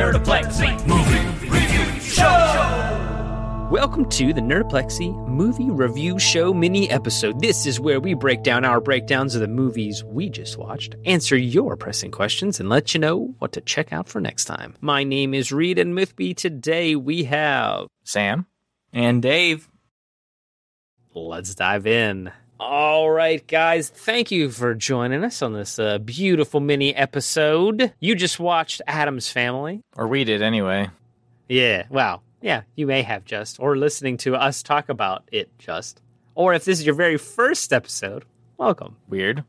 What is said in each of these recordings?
Nerdoplexy Movie Review Show! Welcome to the Nerdoplexy Movie Review Show mini-episode. This is where we break down our breakdowns of the movies we just watched, answer your pressing questions, and let you know what to check out for next time. My name is Reed, and with me today we have... Sam. And Dave. Let's dive in. All right, guys, thank you for joining us on this beautiful mini episode. You just watched Addams Family. Or we did anyway. Yeah, wow. Yeah, you may have just. Or listening to us talk about it just. Or if this is your very first episode, welcome. Weird.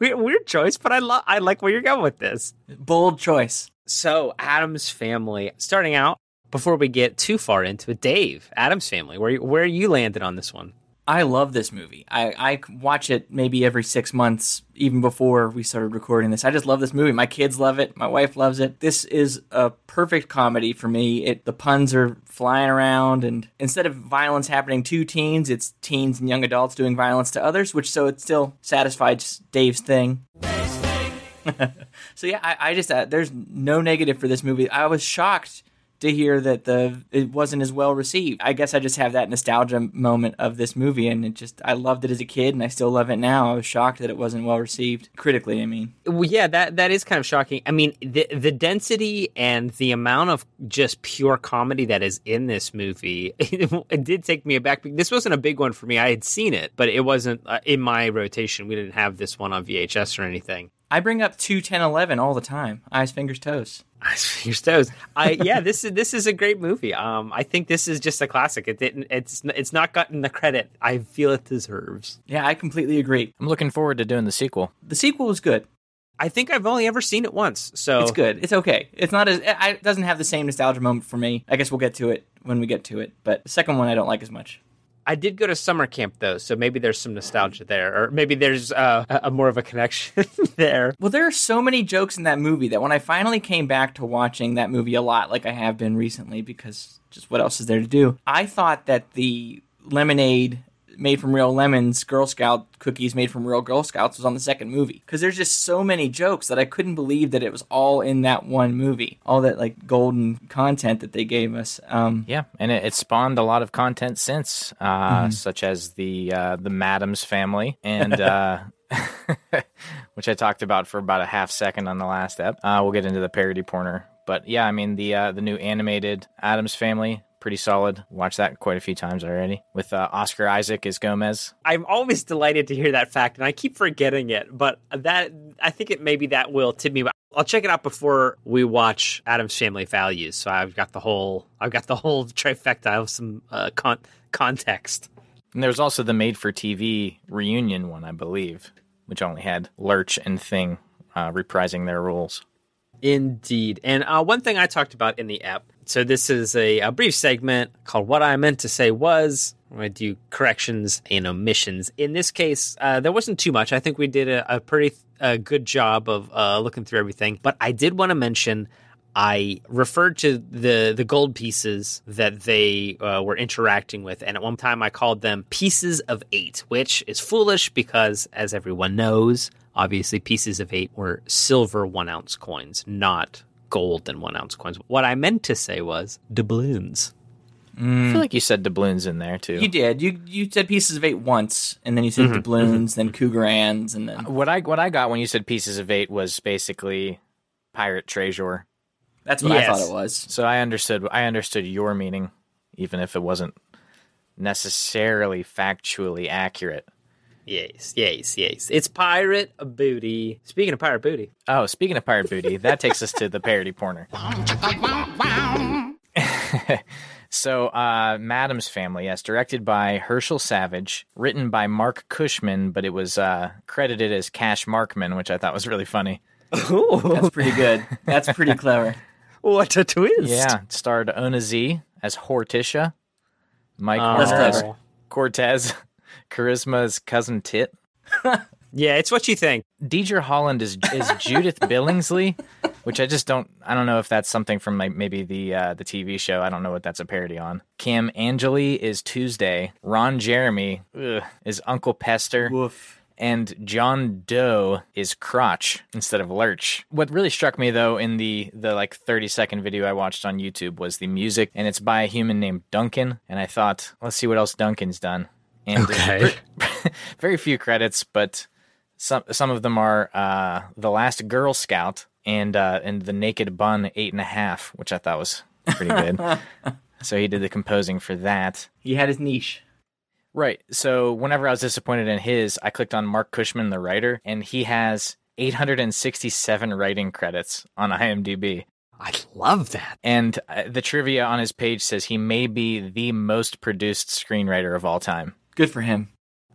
Weird choice, but I like where you're going with this. Bold choice. So, Addams Family. Starting out, before we get too far into it, Dave, Addams Family, where you landed on this one? I love this movie. I watch it maybe every 6 months, even before we started recording this. I just love this movie. My kids love it. My wife loves it. This is a perfect comedy for me. The puns are flying around, and instead of violence happening to teens, it's teens and young adults doing violence to others, so it still satisfies Dave's thing. So yeah, I just, there's no negative for this movie. I was shocked to hear that it wasn't as well received. I guess I just have that nostalgia moment of this movie, and I loved it as a kid, and I still love it now. I was shocked that it wasn't well received critically. I mean, well, yeah, that is kind of shocking. I mean, the density and the amount of just pure comedy that is in this movie, it did take me aback. This wasn't a big one for me. I had seen it, but it wasn't in my rotation. We didn't have this one on VHS or anything. I bring up 2, 10, 11 all the time. Eyes, fingers, toes. Eyes, fingers, toes. Yeah, this is a great movie. I think this is just a classic. It's not gotten the credit I feel it deserves. Yeah, I completely agree. I'm looking forward to doing the sequel. The sequel is good. I think I've only ever seen it once, so it's good. It's okay. It's not as it doesn't have the same nostalgia moment for me. I guess we'll get to it when we get to it. But the second one I don't like as much. I did go to summer camp, though, so maybe there's some nostalgia there, or maybe there's a more of a connection there. Well, there are so many jokes in that movie that when I finally came back to watching that movie a lot, like I have been recently, because just what else is there to do? I thought that the lemonade made from real lemons, Girl Scout cookies made from real Girl Scouts was on the second movie, because there's just so many jokes that I couldn't believe that it was all in that one movie, all that like golden content that they gave us. Yeah, and it spawned a lot of content since, such as the Madam's Family and which I talked about for about a half second on the last ep. We'll get into the parody corner, but yeah, I mean the new animated Addams Family. Pretty solid. Watched that quite a few times already with Oscar Isaac as Gomez. I'm always delighted to hear that fact, and I keep forgetting it, but I think it will tip me. I'll check it out before we watch Addams Family Values, so I've got the whole trifecta of some context. And there's also the made-for-TV reunion one, I believe, which only had Lurch and Thing reprising their roles. Indeed. And one thing I talked about in the app. So this is a brief segment called What I Meant to Say Was. I'm going to do corrections and omissions. In this case, there wasn't too much. I think we did a pretty good job of looking through everything. But I did want to mention I referred to the gold pieces that they were interacting with. And at one time I called them pieces of eight, which is foolish because, as everyone knows, obviously pieces of eight were silver 1 ounce coins, not gold and 1 ounce coins. What I meant to say was doubloons. I feel like you said doubloons in there too. You did. You said pieces of eight once, and then you said doubloons, then cougarans, and then what I got when you said pieces of eight was basically pirate treasure. That's what I thought it was. So I understood your meaning, even if it wasn't necessarily factually accurate. Yes. It's pirate booty. Speaking of pirate booty. Oh, speaking of pirate booty, that takes us to the parody corner. So, Madam's Family, yes, directed by Herschel Savage, written by Mark Cushman, but it was credited as Cash Markman, which I thought was really funny. Ooh. That's pretty good. That's pretty clever. What a twist. Yeah, it starred Ona Z as Horticia, Mike as Cortez. Charisma's cousin Tit. Yeah, it's what you think. Deidre Holland is Judith Billingsley, which I don't know if that's something from like maybe the TV show. I don't know what that's a parody on. Cam Angeli is Tuesday. Ron Jeremy is Uncle Pester. Woof. and John Doe is crotch instead of lurch. What really struck me, though, in the like 30-second video I watched on YouTube was the music, and it's by a human named Duncan, and I thought, let's see what else Duncan's done. And okay. Very few credits, but some of them are The Last Girl Scout and The Naked Bun 8.5, which I thought was pretty good. So he did the composing for that. He had his niche. Right. So whenever I was disappointed in his, I clicked on Mark Cushman, the writer, and he has 867 writing credits on IMDb. I love that. And the trivia on his page says he may be the most produced screenwriter of all time. Good for him.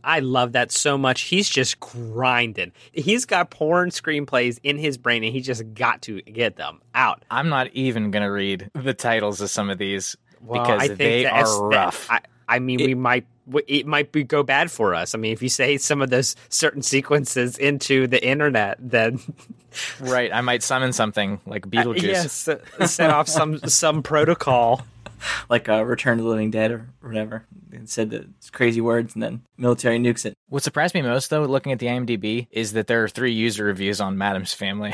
I love that so much. He's just grinding. He's got porn screenplays in his brain, and he just got to get them out. I'm not even going to read the titles of some of these because they are rough. I mean, we might... It might be go bad for us. I mean, if you say some of those certain sequences into the internet, then right, I might summon something like Beetlejuice. Yes, set off some protocol, like Return to the Living Dead or whatever, and said the crazy words, and then military nukes it. What surprised me most, though, looking at the IMDb, is that there are 3 user reviews on Madam's Family,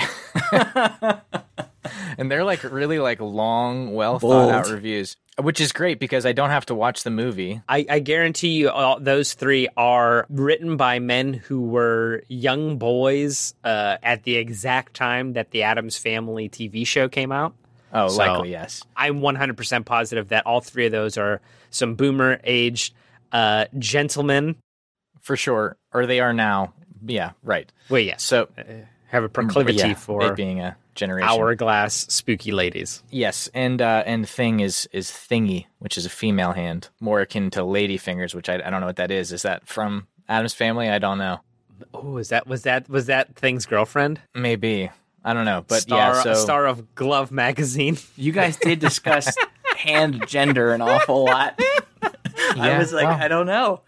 and they're like really like long, well thought out reviews. Which is great because I don't have to watch the movie. I guarantee you all, those 3 are written by men who were young boys at the exact time that the Addams Family TV show came out. Oh, so likely, yes. I'm 100% positive that all 3 of those are some boomer-aged gentlemen. For sure. Or they are now. Yeah, right. Well, yeah. So have a proclivity for it being a... generation. Hourglass spooky ladies. Yes, and thing is thingy, which is a female hand, more akin to lady fingers, which I don't know what that is. Is that from Addams Family? I don't know. Oh, was that Thing's girlfriend? Maybe. I don't know. But star of Glove magazine. You guys did discuss hand gender an awful lot. Yeah, I was like, well, I don't know.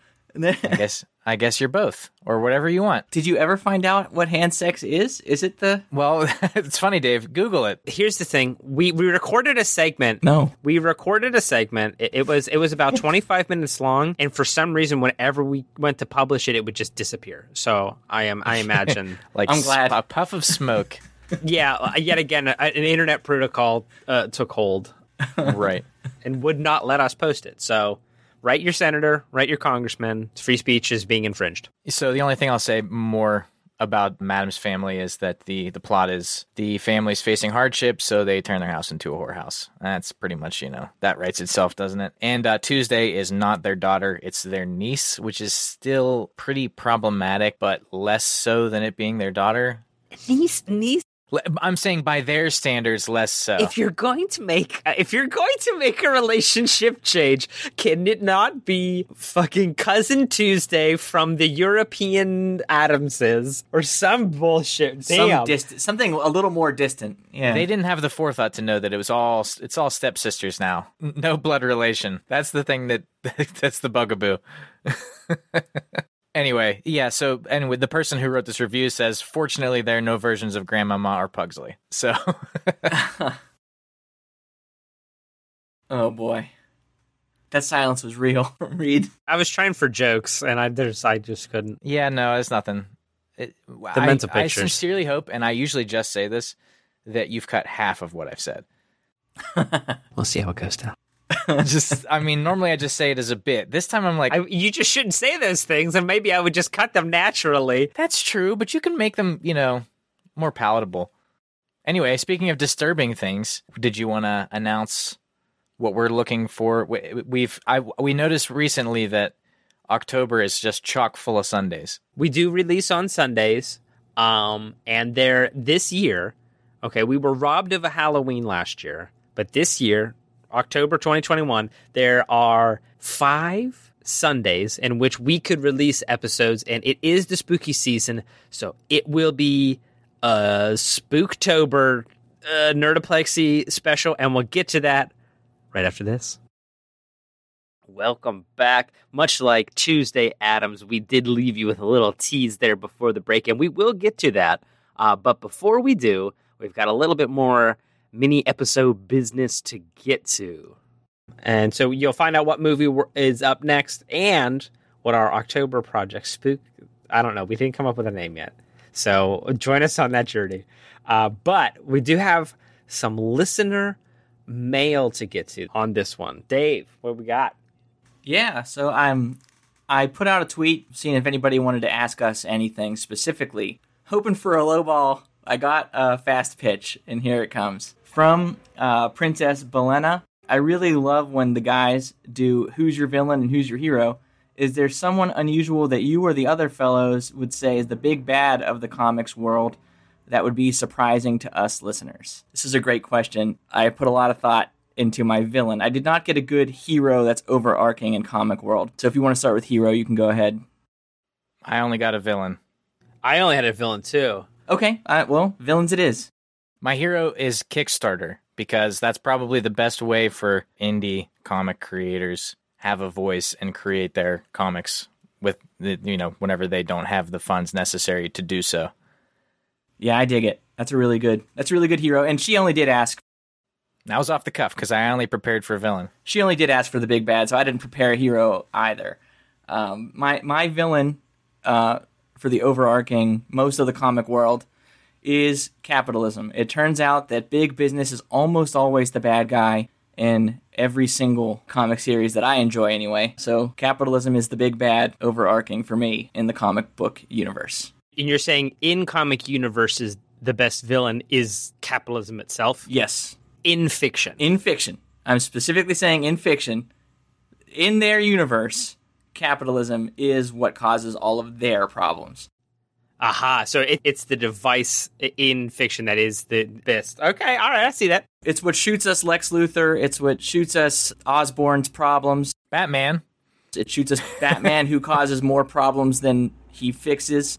I guess you're both, or whatever you want. Did you ever find out what hand sex is? Is it the... Well, it's funny, Dave. Google it. Here's the thing. We recorded a segment. No. We recorded a segment. It was about 25 minutes long, and for some reason, whenever we went to publish it, it would just disappear. So I imagine... like I'm glad. A puff of smoke. Yeah, yet again, an internet protocol took hold. Right. And would not let us post it, so... Write your senator, write your congressman. Free speech is being infringed. So the only thing I'll say more about Madam's Family is that the plot is the family's facing hardship, so they turn their house into a whorehouse. That's pretty much, that writes itself, doesn't it? And Tuesday is not their daughter, it's their niece, which is still pretty problematic, but less so than it being their daughter. Niece? I'm saying by their standards, less so. If you're going to make a relationship change, can it not be fucking Cousin Tuesday from the European Addamses or some bullshit? Damn. Something a little more distant. Yeah, they didn't have the forethought to know that it's all stepsisters now. No blood relation. That's the thing that's the bugaboo. Anyway, yeah, so anyway, the person who wrote this review says, fortunately, there are no versions of Grandmama or Pugsley. So. Oh, boy. That silence was real. Reed. I was trying for jokes, and I just couldn't. Yeah, no, it's nothing. The mental pictures. I sincerely hope, and I usually just say this, that you've cut half of what I've said. We'll see how it goes down. Normally I just say it as a bit. This time I'm like, you just shouldn't say those things, and maybe I would just cut them naturally. That's true, but you can make them, more palatable. Anyway, speaking of disturbing things, did you want to announce what we're looking for? We noticed recently that October is just chock full of Sundays. We do release on Sundays, and they're this year. Okay, we were robbed of a Halloween last year, but this year, October 2021, there are 5 Sundays in which we could release episodes, and it is the spooky season, so it will be a Spooktober Nerdoplexy special, and we'll get to that right after this. Welcome back. Much like Tuesday, Addams, we did leave you with a little tease there before the break, and we will get to that, but before we do, we've got a little bit more mini episode business to get to. And so you'll find out what movie is up next and what our October project, spook I don't know. We didn't come up with a name yet. So join us on that journey. But we do have some listener mail to get to on this one. Dave, what we got? Yeah, so I put out a tweet, seeing if anybody wanted to ask us anything specifically. Hoping for a low ball, I got a fast pitch, and here it comes. From Princess Belena. I really love when the guys do who's your villain and who's your hero. Is there someone unusual that you or the other fellows would say is the big bad of the comics world that would be surprising to us listeners? This is a great question. I put a lot of thought into my villain. I did not get a good hero that's overarching in comic world. So if you want to start with hero, you can go ahead. I only got a villain. I only had a villain too. Okay, well, villains it is. My hero is Kickstarter, because that's probably the best way for indie comic creators have a voice and create their comics with, whenever they don't have the funds necessary to do so. Yeah, I dig it. That's a really good hero. And she only did ask. I was off the cuff because I only prepared for a villain. She only did ask for the big bad, so I didn't prepare a hero either. My villain for the overarching most of the comic world is capitalism. It turns out that big business is almost always the bad guy in every single comic series that I enjoy anyway. So capitalism is the big bad overarching for me in the comic book universe. And you're saying in comic universes, the best villain is capitalism itself? Yes. In fiction. In fiction. I'm specifically saying in fiction, in their universe, capitalism is what causes all of their problems. Aha, so it's the device in fiction that is the best. Okay, all right, I see that. It's what shoots us Lex Luthor. It's what shoots us Osborn's problems. Batman. It shoots us Batman, who causes more problems than he fixes.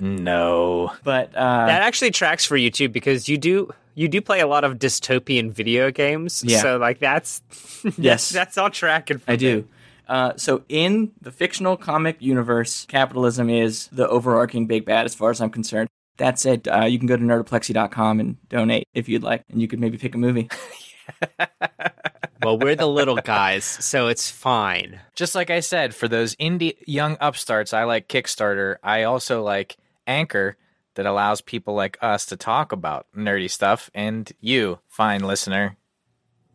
No. But that actually tracks for you, too, because you do play a lot of dystopian video games. Yeah. So, that's... Yes. That's all tracking for me. I do. So in the fictional comic universe, capitalism is the overarching big bad as far as I'm concerned. That said, you can go to nerdoplexy.com and donate if you'd like, and you could maybe pick a movie. Well, we're the little guys, so it's fine. Just like I said, for those indie young upstarts, I like Kickstarter. I also like Anchor, that allows people like us to talk about nerdy stuff, and you, fine listener.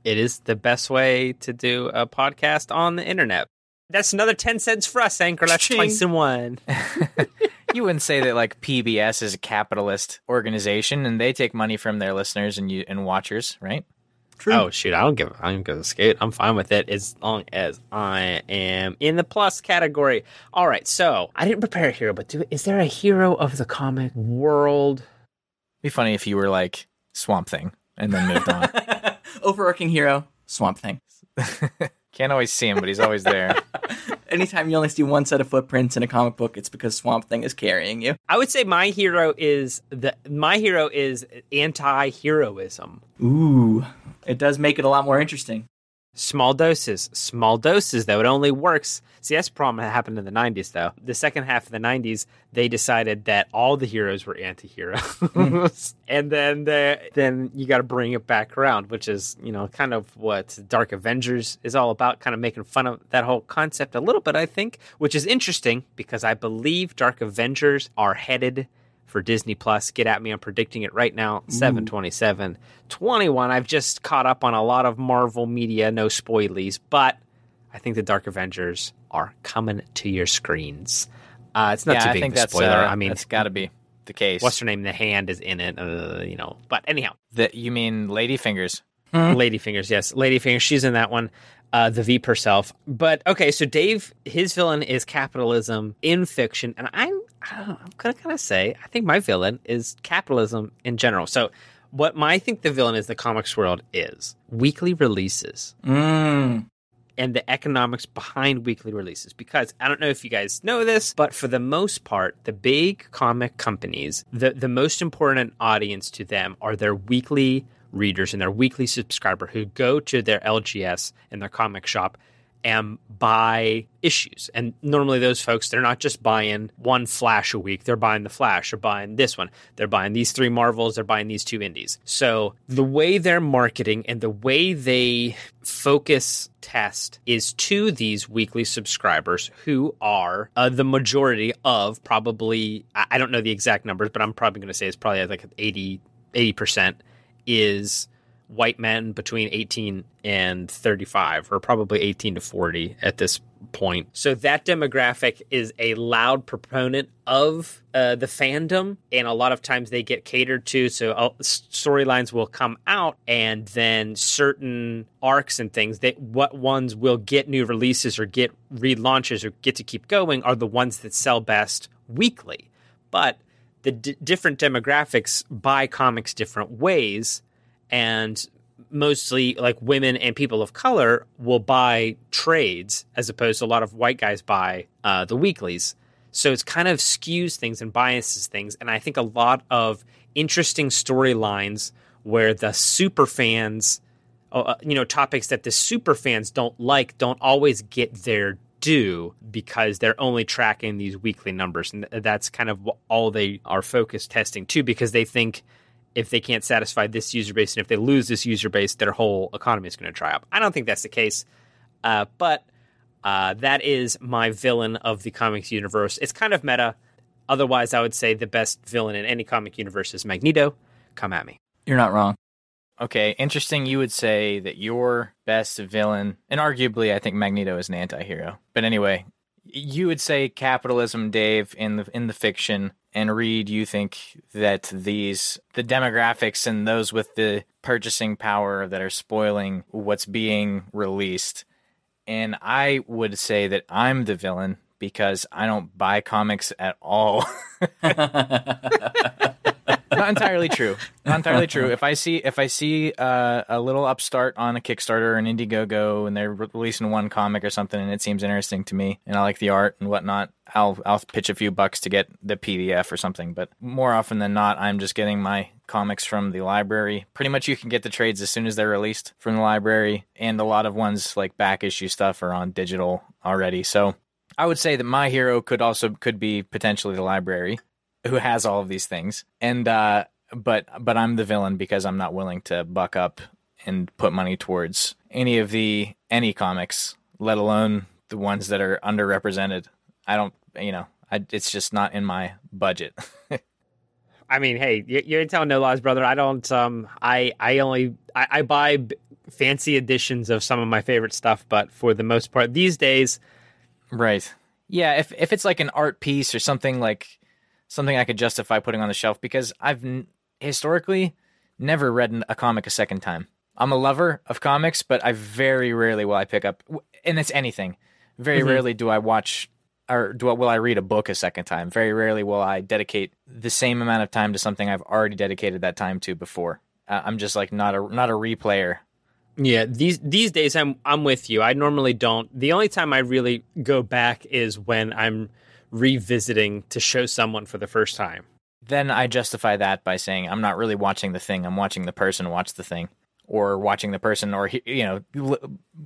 It is the best way to do a podcast on the internet. That's another 10 cents for us, Anchor. That's twice in one. You wouldn't say that PBS is a capitalist organization and they take money from their listeners and watchers, right? True. Oh, shoot. I don't give a skate. I'm fine with it as long as I am in the plus category. All right. So I didn't prepare a hero, but is there a hero of the comic world? It'd be funny if you were like Swamp Thing and then moved on. Overarching hero, Swamp Thing. Can't always see him, but he's always there. Anytime you only see one set of footprints in a comic book, it's because Swamp Thing is carrying you. I would say my hero is anti-heroism. Ooh, it does make it a lot more interesting. Small doses, though. It only works. See, that's the problem that happened in the 90s, though. The second half of the 90s, they decided that all the heroes were anti-heroes. Mm. And then you got to bring it back around, which is, kind of what Dark Avengers is all about, kind of making fun of that whole concept a little bit, I think, which is interesting because I believe Dark Avengers are headed for Disney Plus. Get at me, I'm predicting it right now. 7/27. 21. I've just caught up on a lot of Marvel media, no spoilies, but I think the Dark Avengers are coming to your screens. It's not too big of a spoiler. That's got to be the case. What's her name? The Hand is in it, But anyhow, you mean Ladyfingers? Hmm? Ladyfingers, yes, Ladyfingers. She's in that one. The Veep herself. But okay, so Dave, his villain is capitalism in fiction, and I'm gonna kind of say I think my villain is capitalism in general. So what I think the villain is the comics world is weekly releases and the economics behind weekly releases. Because I don't know if you guys know this, but for the most part, the big comic companies, the most important audience to them are their weekly readers and their weekly subscriber who go to their LGS and their comic shop and buy issues. And normally those folks, they're not just buying one Flash a week. They're buying the Flash, or buying this one. They're buying these three Marvels. They're buying these two indies. So the way they're marketing and the way they focus test is to these weekly subscribers who are the majority of probably, I don't know the exact numbers, but I'm probably going to say it's probably like 80% is white men between 18 and 35, or probably 18 to 40 at this point. So that demographic is a loud proponent of the fandom, and a lot of times they get catered to. So storylines will come out, and then certain arcs and things that what ones will get new releases or get relaunches or get to keep going are the ones that sell best weekly. But the different demographics buy comics different ways. And mostly like women and people of color will buy trades, as opposed to a lot of white guys buy the weeklies. So it's kind of skews things and biases things. And I think a lot of interesting storylines where the super fans, topics that the super fans don't like, don't always get their due because they're only tracking these weekly numbers. And that's kind of all they are focus testing to, because they think, if they can't satisfy this user base, and if they lose this user base, their whole economy is going to dry up. I don't think that's the case, but that is my villain of the comics universe. It's kind of meta. Otherwise, I would say the best villain in any comic universe is Magneto. Come at me. You're not wrong. Okay, interesting. You would say that your best villain, and arguably I think Magneto is an anti-hero. But anyway, you would say capitalism, Dave, in the fiction. And Reed, you think that the demographics and those with the purchasing power that are spoiling what's being released. And I would say that I'm the villain because I don't buy comics at all. Not entirely true. If I see a little upstart on a Kickstarter or an Indiegogo, and they're releasing one comic or something, and it seems interesting to me, and I like the art and whatnot, I'll pitch a few bucks to get the PDF or something. But more often than not, I'm just getting my comics from the library. Pretty much, you can get the trades as soon as they're released from the library, and a lot of ones like back issue stuff are on digital already. So I would say that my hero could be potentially the library, who has all of these things. And but I'm the villain because I'm not willing to buck up and put money towards any comics, let alone the ones that are underrepresented. It's just not in my budget. I mean, hey, you ain't telling no lies, brother. I don't. I only buy fancy editions of some of my favorite stuff, but for the most part these days, right? Yeah, if it's like an art piece or something like. Something I could justify putting on the shelf, because I've historically never read a comic a second time. I'm a lover of comics, but I very rarely will I pick up, and it's anything. Very mm-hmm. rarely do I watch or will I read a book a second time. Very rarely will I dedicate the same amount of time to something I've already dedicated that time to before. I'm just like not a replayer. Yeah, these days I'm with you. I normally don't. The only time I really go back is when I'm revisiting to show someone for the first time. Then I justify that by saying I'm not really watching the thing. I'm watching the person watch the thing, or watching the person, or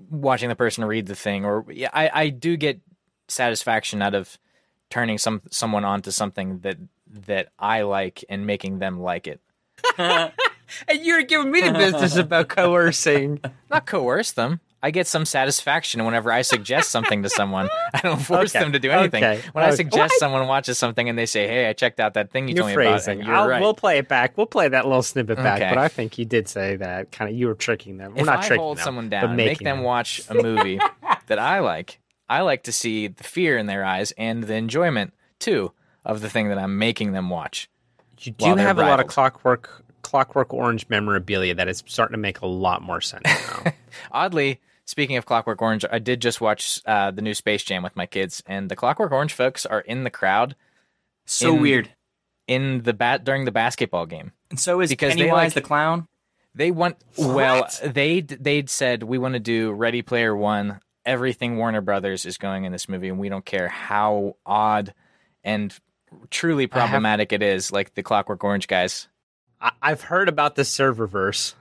watching the person read the thing. Or yeah, I do get satisfaction out of turning someone onto something that I like and making them like it. And you're giving me the business about coercing. Not coerce them. I get some satisfaction whenever I suggest something to someone. I don't force them to do anything. Okay. When I suggest someone watches something and they say, hey, I checked out that thing you told me about. And you're right. We'll play it back. We'll play that little snippet back. But I think you did say that kind of you were tricking them. We're not tricking them. If I hold someone down and make them watch a movie that I like to see the fear in their eyes and the enjoyment, too, of the thing that I'm making them watch. You do have a lot of Clockwork Orange memorabilia that is starting to make a lot more sense now. Oddly, speaking of Clockwork Orange, I did just watch the new Space Jam with my kids, and the Clockwork Orange folks are in the crowd. So weird. In the during the basketball game. And so is Pennywise the Clown? They want... What? Well, they'd said, we want to do Ready Player One. Everything Warner Brothers is going in this movie, and we don't care how odd and truly problematic it is, like the Clockwork Orange guys. I've heard about the serververse.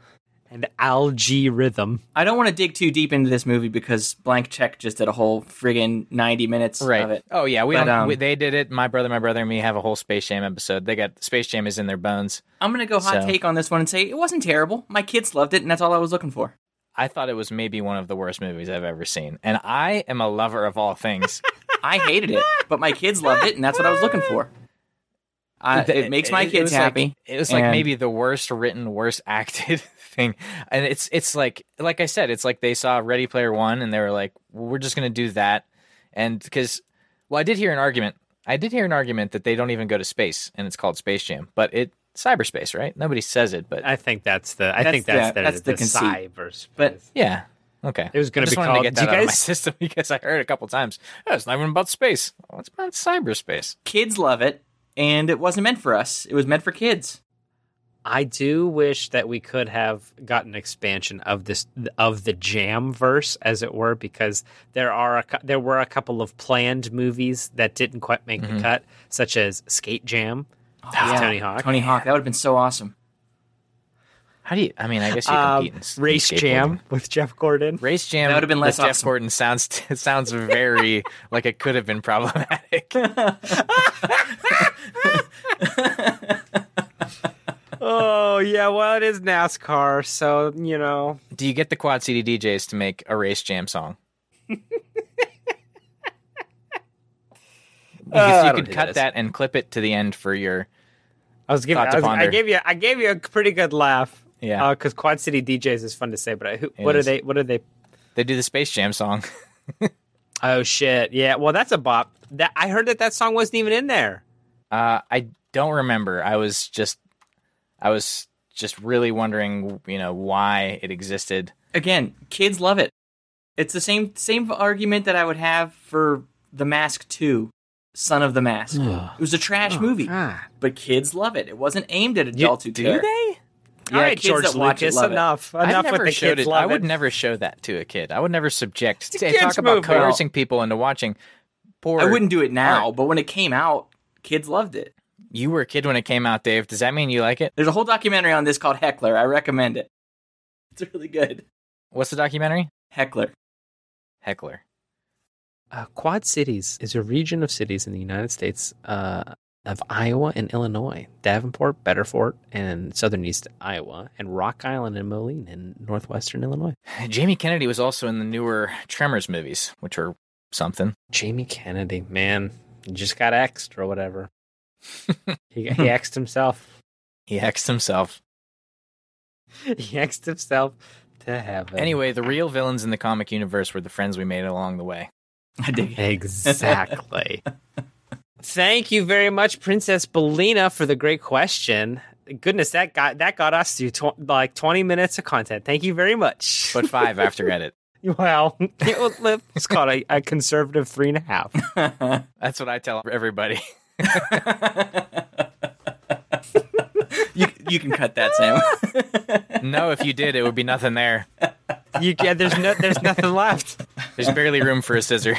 and algae rhythm. I don't want to dig too deep into this movie because Blank Check just did a whole friggin' 90 minutes of it. Oh, yeah. They did it. My brother, and me have a whole Space Jam episode. They got Space Jam is in their bones. I'm going to go hot take on this one and say it wasn't terrible. My kids loved it, and that's all I was looking for. I thought it was maybe one of the worst movies I've ever seen. And I am a lover of all things. I hated it, but my kids loved it, and that's what I was looking for. It makes my kids happy. It was maybe the worst written, worst acted thing. And it's like I said, it's like they saw Ready Player One and they were like, well, we're just going to do that. And because, well, I did hear an argument that they don't even go to space and it's called Space Jam, but it's cyberspace, right? Nobody says it, but I think that's the conceit. Cyberspace. But yeah. Okay. It was going to be called. Did you guys? My system, because I heard a couple times, it's not even about space. Oh, it's about cyberspace. Kids love it. And it wasn't meant for us. It was meant for kids. I do wish that we could have gotten an expansion of this, of the Jam verse, as it were, because there were a couple of planned movies that didn't quite make the cut, such as Skate Jam. Tony Hawk. That would have been so awesome. I guess you compete in Race Jam with Jeff Gordon. Race Jam that would have been less awesome. Jeff Gordon sounds very like it could have been problematic. Oh, yeah, well, it is NASCAR, so, you know. Do you get the Quad City DJs to make a Race Jam song? Because you could cut that and clip it to the end for your... I gave you a pretty good laugh. Yeah, because Quad City DJs is fun to say, but what are they? They do the Space Jam song. Oh shit! Yeah, well that's a bop. That I heard that song wasn't even in there. I don't remember. I was just really wondering, you know, why it existed. Again, kids love it. It's the same argument that I would have for The Mask 2. Son of the Mask. Ugh. It was a trash movie, God. But kids love it. It wasn't aimed at adults who care. Do they? Yeah, all right, kids George that watch Lucas, it love enough. It. Enough with the kids it. Love I would it. Never show that to a kid. I would never subject. It's a kids talk about coercing people into watching. Poor. I wouldn't do it now, but when it came out, kids loved it. You were a kid when it came out, Dave. Does that mean you like it? There's a whole documentary on this called Heckler. I recommend it. It's really good. What's the documentary? Heckler. Quad Cities is a region of cities in the United States of Iowa and Illinois, Davenport, Bedford, and southern east Iowa, and Rock Island and Moline in northwestern Illinois. Jamie Kennedy was also in the newer Tremors movies, which are something. Jamie Kennedy, man, he just got X'd or whatever. he X'd himself. He X'd himself. He X'd himself to heaven. Anyway, the real villains in the comic universe were the friends we made along the way. I dig it. Exactly. Thank you very much, Princess Belena, for the great question. Goodness, that got us to 20 minutes of content. Thank you very much. But 5 after edit. Well, it's called a conservative 3.5. That's what I tell everybody. You can cut that, Sam. No, if you did, it would be nothing there. There's nothing left. There's barely room for a scissor.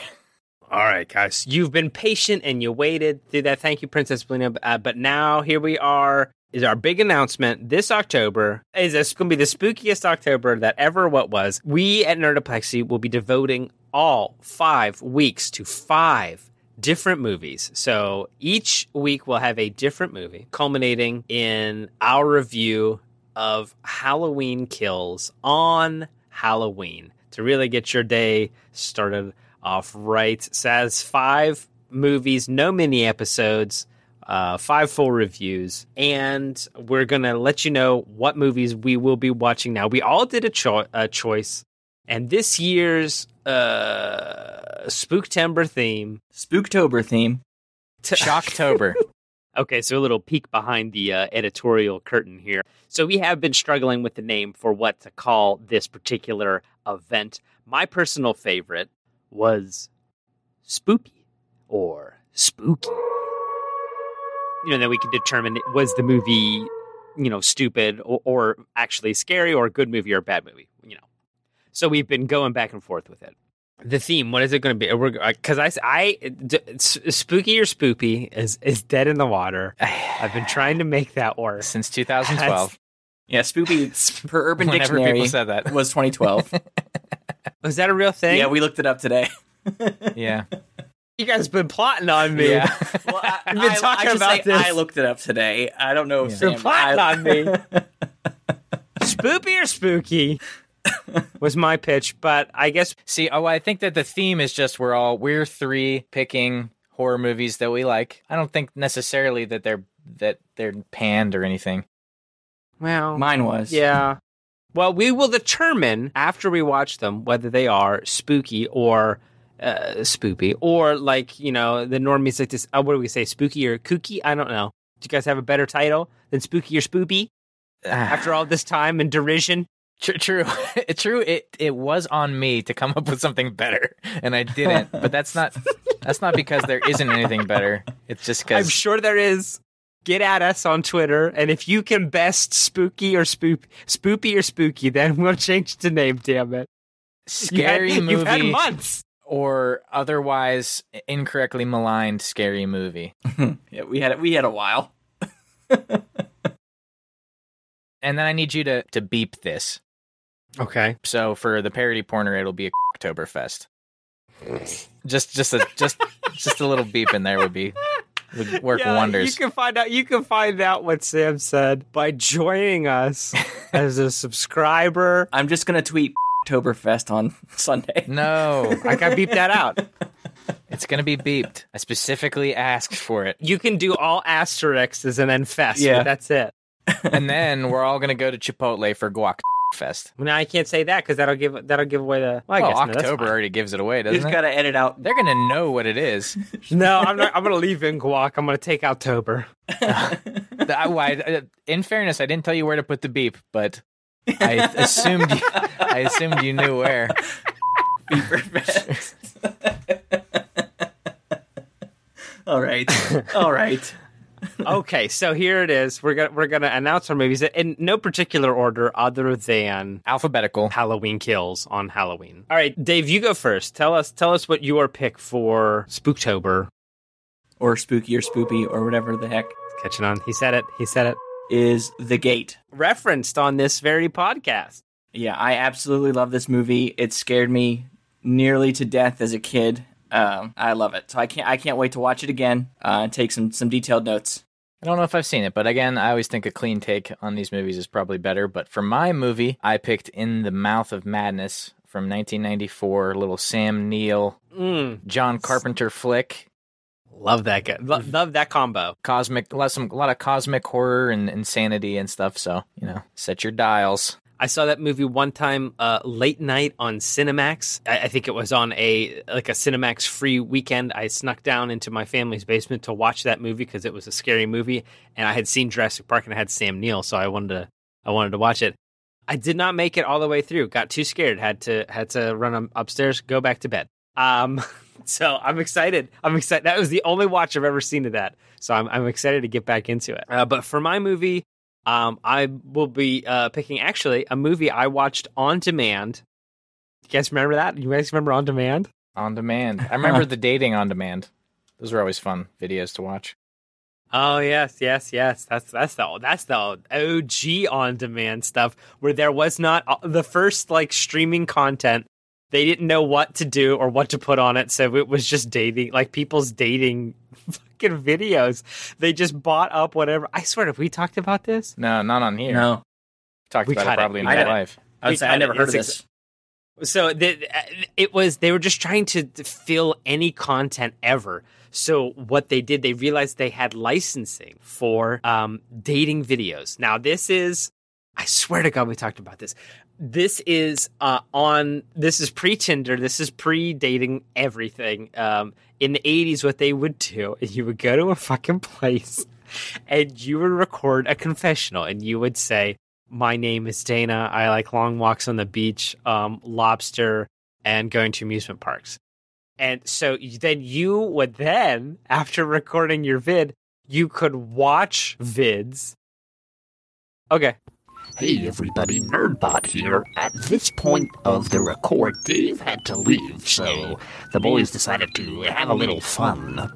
All right, guys. You've been patient and you waited through that. Thank you, Princess Belena. But now here we are. Is our big announcement this October. Is going to be the spookiest October that ever was. We at Nerdoplexy will be devoting all 5 weeks to 5 different movies. So each week we'll have a different movie, culminating in our review of Halloween Kills on Halloween to really get your day started off right. Says 5 movies, no mini episodes, 5 full reviews, and we're gonna let you know what movies we will be watching. Now we all did a choice, and this year's Spooktober theme, Shocktober. Okay, so a little peek behind the editorial curtain here. So we have been struggling with the name for what to call this particular event. My personal favorite was Spoopy or Spooky. You know, then we could determine was the movie, you know, stupid or actually scary, or a good movie or a bad movie, you know. So we've been going back and forth with it. The theme, what is it going to be? Because Spooky or Spoopy is dead in the water. I've been trying to make that work. Since 2012. Yeah, Spoopy per Urban Whenever Dictionary said that. Was 2012. Was that a real thing? Yeah, we looked it up today. Yeah. You guys have been plotting on me. Yeah. Well, I've been talking about this. I looked it up today. I don't know if Sam... You've been plotting on me. Spoopy or spooky was my pitch, but I guess... See, I think that the theme is just we're three picking horror movies that we like. I don't think necessarily that they're panned or anything. Well... Mine was. Yeah. Well, we will determine after we watch them whether they are spooky or... spoopy, or like, you know, the normies like this. What do we say? Spooky or kooky? I don't know. Do you guys have a better title than spooky or spoopy? After all this time and derision, true. It was on me to come up with something better, and I didn't. But that's not because there isn't anything better. It's just because I'm sure there is. Get at us on Twitter, and if you can best spooky or spoopy or spooky, then we'll change the name. Damn it! Scary movie. You've had months. Or otherwise incorrectly maligned scary movie. Yeah, we had a while. And then I need you to beep this. Okay. So for the parody porner, it'll be a Oktoberfest. Just a little beep in there would work wonders. You can find out what Sam said by joining us as a subscriber. I'm just gonna tweet Oktoberfest on Sunday. No, I gotta beep that out. It's gonna be beeped. I specifically asked for it. You can do all asterisks and then fest. Yeah, that's it. And then we're all gonna go to Chipotle for guac fest. Well, now I can't say that because that'll give away the. Well, October already gives it away, doesn't it? You just gotta edit out. They're gonna know what it is. No, I'm not. I'm gonna leave in guac. I'm gonna take out Tober. In fairness, I didn't tell you where to put the beep, but. I assumed you knew where. All right. Okay, so here it is. We're gonna announce our movies in no particular order other than alphabetical. Halloween Kills on Halloween. All right, Dave, you go first. Tell us what your pick for Spooktober, or spooky or spoopy or whatever the heck. Catching on. He said it. Is The Gate, referenced on this very podcast. Yeah, I absolutely love this movie. It scared me nearly to death as a kid. I love it. So I can't wait to watch it again and take some detailed notes. I don't know if I've seen it, but again, I always think a clean take on these movies is probably better. But for my movie, I picked In the Mouth of Madness from 1994, little Sam Neill, John Carpenter flick. Love that guy. Love that combo. Cosmic, a lot of cosmic horror and insanity and stuff. So, you know, set your dials. I saw that movie one time late night on Cinemax. I think it was on a Cinemax free weekend. I snuck down into my family's basement to watch that movie because it was a scary movie. And I had seen Jurassic Park and I had Sam Neill. So I wanted to watch it. I did not make it all the way through. Got too scared. Had to run upstairs, go back to bed. So I'm excited. That was the only watch I've ever seen of that. So I'm excited to get back into it. But for my movie, I will be picking actually a movie I watched on demand. You guys remember that? You guys remember On Demand? On Demand. I remember the dating On Demand. Those were always fun videos to watch. Oh yes. That's the OG On Demand stuff where there was not the first like streaming content. They didn't know what to do or what to put on it, so it was just dating, like people's dating fucking videos. They just bought up whatever. I swear, have we talked about this? No, not on here. No. Talked about it probably in real life. I would say I never heard of this. So they were just trying to fill any content ever. So what they did, they realized they had licensing for dating videos. Now this is, I swear to God, we talked about this. This is pre-Tinder. This is pre-dating everything. In the 80s, what they would do is you would go to a fucking place and you would record a confessional and you would say, my name is Dana. I like long walks on the beach, lobster, and going to amusement parks. And so then you would then, after recording your vid, you could watch vids. Okay. Hey everybody, Nerdbot here. At this point of the record, Dave had to leave, so the boys decided to have a little fun.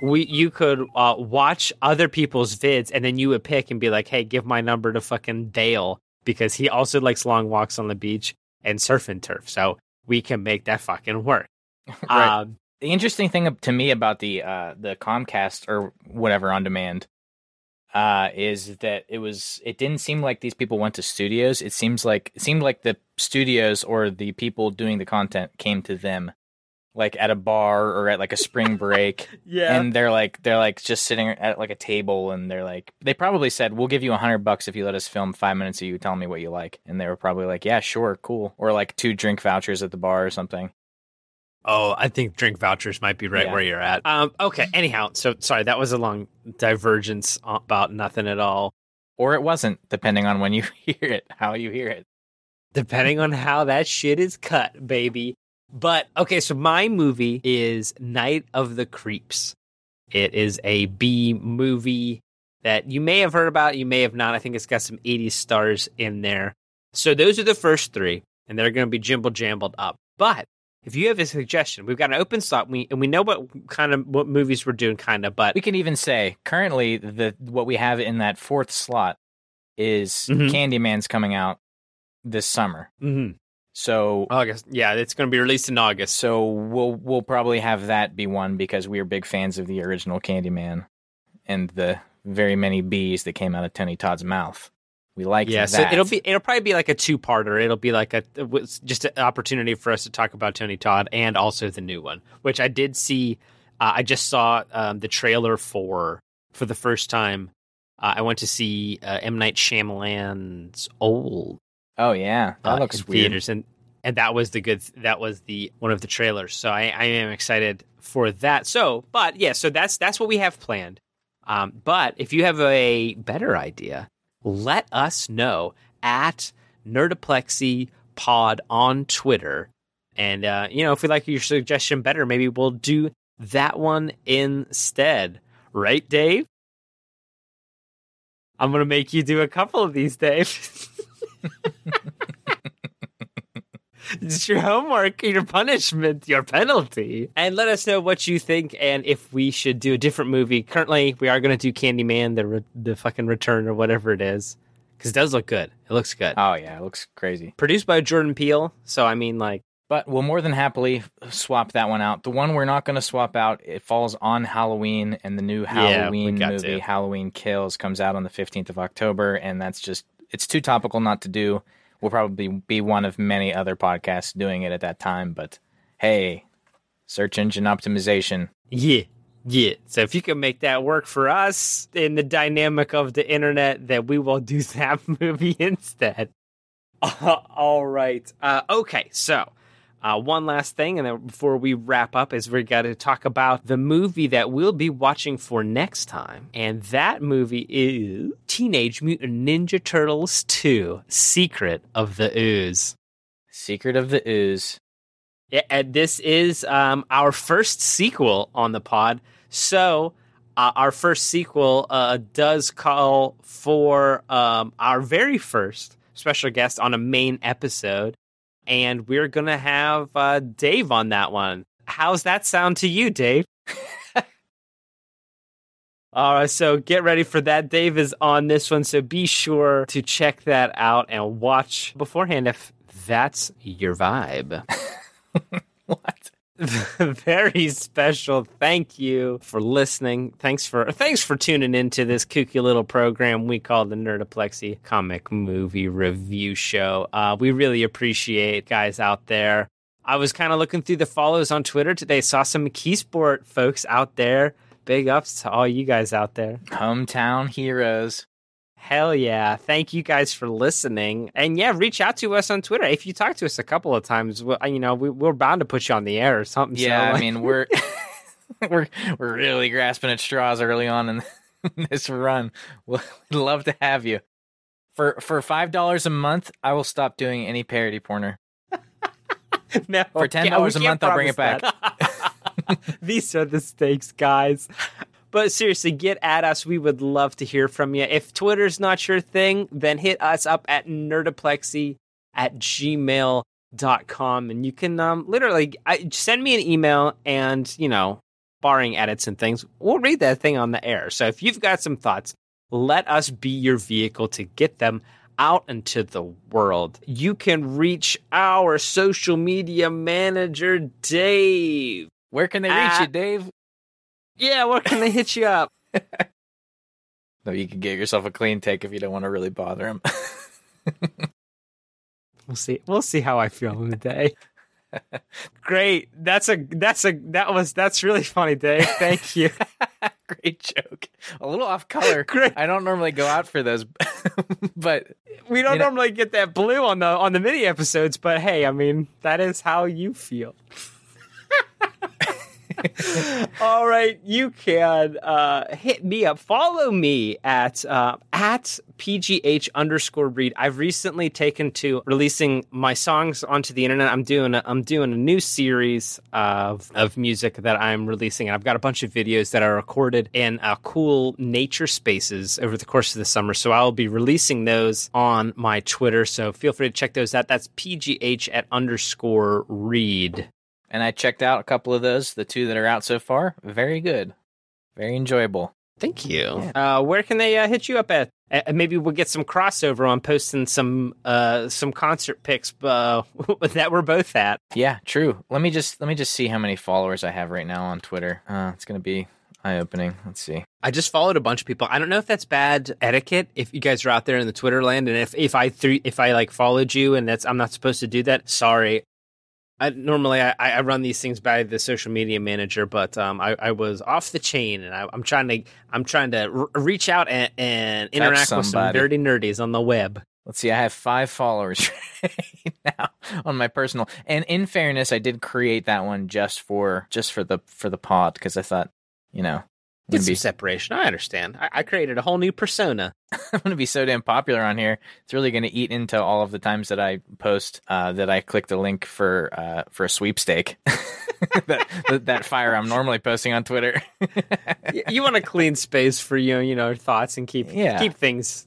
you could watch other people's vids, and then you would pick and be like, hey, give my number to fucking Dale, because he also likes long walks on the beach and surf and turf. So we can make that fucking work. Right. The interesting thing to me about the Comcast or whatever on demand is that it didn't seem like these people went to studios. It seemed like the studios or the people doing the content came to them, like at a bar or at like a spring break. Yeah. And they're like just sitting at like a table, and they're like, they probably said, we'll give you $100 if you let us film 5 minutes of you telling me what you like. And they were probably like, yeah, sure. Cool. Or like 2 drink vouchers at the bar or something. Oh, I think drink vouchers might be right where you're at. Okay. Anyhow. So sorry, that was a long divergence about nothing at all. Or it wasn't, depending on when you hear it, how you hear it. Depending on how that shit is cut, baby. But, okay, so my movie is Night of the Creeps. It is a B movie that you may have heard about, you may have not. I think it's got some 80s stars in there. So those are the first three, and they're going to be jimble-jambled up. But if you have a suggestion, we've got an open slot, and we know what movies we're doing, kind of, but... We can even say, currently, what we have in that fourth slot is Candyman's coming out this summer. Mm-hmm. So August, yeah, it's going to be released in August. So we'll probably have that be one, because we are big fans of the original Candyman and the very many bees that came out of Tony Todd's mouth. We like that. So it'll probably be like a two-parter. It'll be like just an opportunity for us to talk about Tony Todd and also the new one, which I did see. I just saw the trailer for the first time. I went to see M. Night Shyamalan's Old. Oh yeah, that looks weird. Theaters, and that was the one of the trailers. So I am excited for that. So that's what we have planned. But if you have a better idea, let us know at Nerdoplexy Pod on Twitter. And if we like your suggestion better, maybe we'll do that one instead. Right, Dave? I'm gonna make you do a couple of these, Dave. It's your homework, your punishment, your penalty. And let us know what you think, and if we should do a different movie. Currently, we are going to do Candyman, the fucking return or whatever it is, because it does look good. It looks good. Oh yeah, it looks crazy. Produced by Jordan Peele, so I mean, like. But we'll more than happily swap that one out. The one we're not going to swap out, it falls on Halloween, and the new Halloween movie, Halloween Kills, comes out on the 15th of October, and that's just, it's too topical not to do. We'll probably be one of many other podcasts doing it at that time, but hey, search engine optimization. Yeah. So if you can make that work for us in the dynamic of the internet, then we will do that movie instead. All right. Okay, so one last thing, and then before we wrap up, is we got to talk about the movie that we'll be watching for next time. And that movie is Teenage Mutant Ninja Turtles 2, Secret of the Ooze. Secret of the Ooze. Yeah, and this is our first sequel on the pod. So our first sequel does call for our very first special guest on a main episode. And we're going to have Dave on that one. How's that sound to you, Dave? All right, so get ready for that. Dave is on this one, so be sure to check that out and watch beforehand if that's your vibe. What? Very special. Thank you for listening. Thanks for tuning into this kooky little program we call the Nerdoplexy Comic Movie Review Show. We really appreciate guys out there. I was kind of looking through the follows on Twitter today. Saw some Keysport folks out there. Big ups to all you guys out there. Hometown heroes. Hell yeah. Thank you guys for listening. And yeah, reach out to us on Twitter. If you talk to us a couple of times, we're bound to put you on the air or something. Yeah, so, like... I mean, we're really grasping at straws early on in this run. We'd love to have you. For $5 a month, I will stop doing any parody porner. No. For $10 a month, I'll bring it back. These are the stakes, guys. But seriously, get at us. We would love to hear from you. If Twitter's not your thing, then hit us up at nerdoplexy@gmail.com. And you can literally send me an email and, barring edits and things, we'll read that thing on the air. So if you've got some thoughts, let us be your vehicle to get them out into the world. You can reach our social media manager, Dave. Where can they reach you, Dave? Yeah, where can they hit you up? No, you can get yourself a clean take if you don't want to really bother him. We'll see how I feel in the day. Great. That's really funny, Dave. Thank you. Great joke. A little off color. Great. I don't normally go out for those, but we don't normally get that blue on the mini episodes, but hey, I mean, that is how you feel. All right, you can hit me up. Follow me at PGH_read. I've recently taken to releasing my songs onto the internet. I'm doing a new series of music that I'm releasing, and I've got a bunch of videos that are recorded in cool nature spaces over the course of the summer. So I'll be releasing those on my Twitter. So feel free to check those out. That's PGH@_read. And I checked out a couple of those, the two that are out so far. Very good. Very enjoyable. Thank you. Yeah. Where can they hit you up at? Maybe we'll get some crossover on posting some concert pics that we're both at. Yeah, true. Let me just see how many followers I have right now on Twitter. It's going to be eye-opening. Let's see. I just followed a bunch of people. I don't know if that's bad etiquette if you guys are out there in the Twitter land, and if I followed you and that's, I'm not supposed to do that. Sorry. I normally run these things by the social media manager, but I was off the chain, and I'm trying to reach out and interact with some dirty nerdies on the web. Let's see, I have 5 followers right now on my personal. And in fairness, I did create that one just for the pod because I thought, it's some separation. I understand. I created a whole new persona. I'm going to be so damn popular on here. It's really going to eat into all of the times that I post that I click the link for a sweepstake. that fire I'm normally posting on Twitter. You want a clean space for your thoughts and keep things.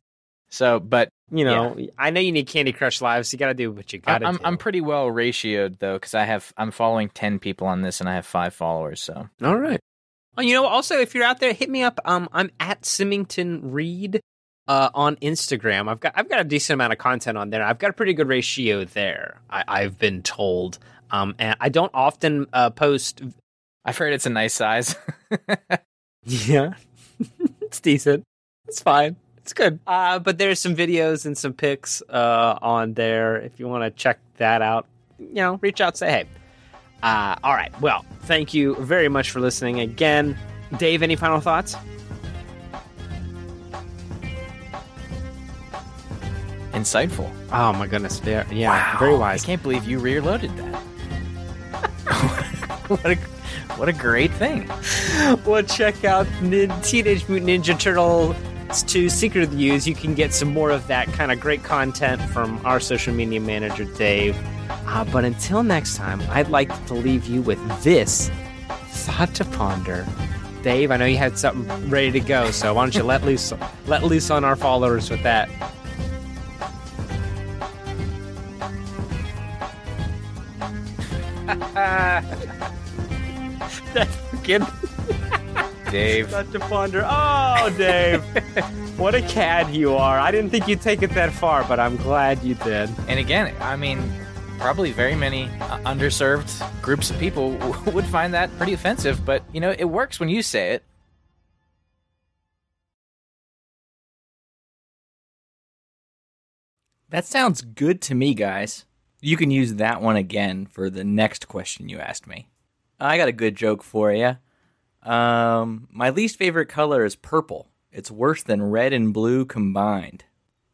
So, but yeah. I know you need Candy Crush Lives. So you got to do what you got to do. I'm pretty well ratioed though, because I'm following 10 people on this, and I have 5 followers. So all right. Also, if you're out there, hit me up. I'm at Symington Reed on Instagram. I've got a decent amount of content on there. I've got a pretty good ratio there, I've been told. And I don't often post. I've heard it's a nice size. Yeah, it's decent. It's fine. It's good. But there's some videos and some pics on there. If you want to check that out, reach out, say hey. All right. Well, thank you very much for listening again. Dave, any final thoughts? Insightful. Oh, my goodness. Yeah, wow. Very wise. I can't believe you reloaded that. What a great thing. Well, check out Teenage Mutant Ninja Turtles 2 Secret of the Use. You can get some more of that kind of great content from our social media manager, Dave. But until next time, I'd like to leave you with this thought to ponder. Dave, I know you had something ready to go, so why don't you let loose on our followers with that. That's freaking Dave. Thought to ponder. Oh, Dave. What a cad you are. I didn't think you'd take it that far, but I'm glad you did. And again, I mean, probably very many underserved groups of people would find that pretty offensive, but, it works when you say it. That sounds good to me, guys. You can use that one again for the next question you asked me. I got a good joke for you. My least favorite color is purple. It's worse than red and blue combined.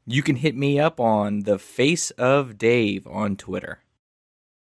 You can hit me up on the Face of Dave on Twitter.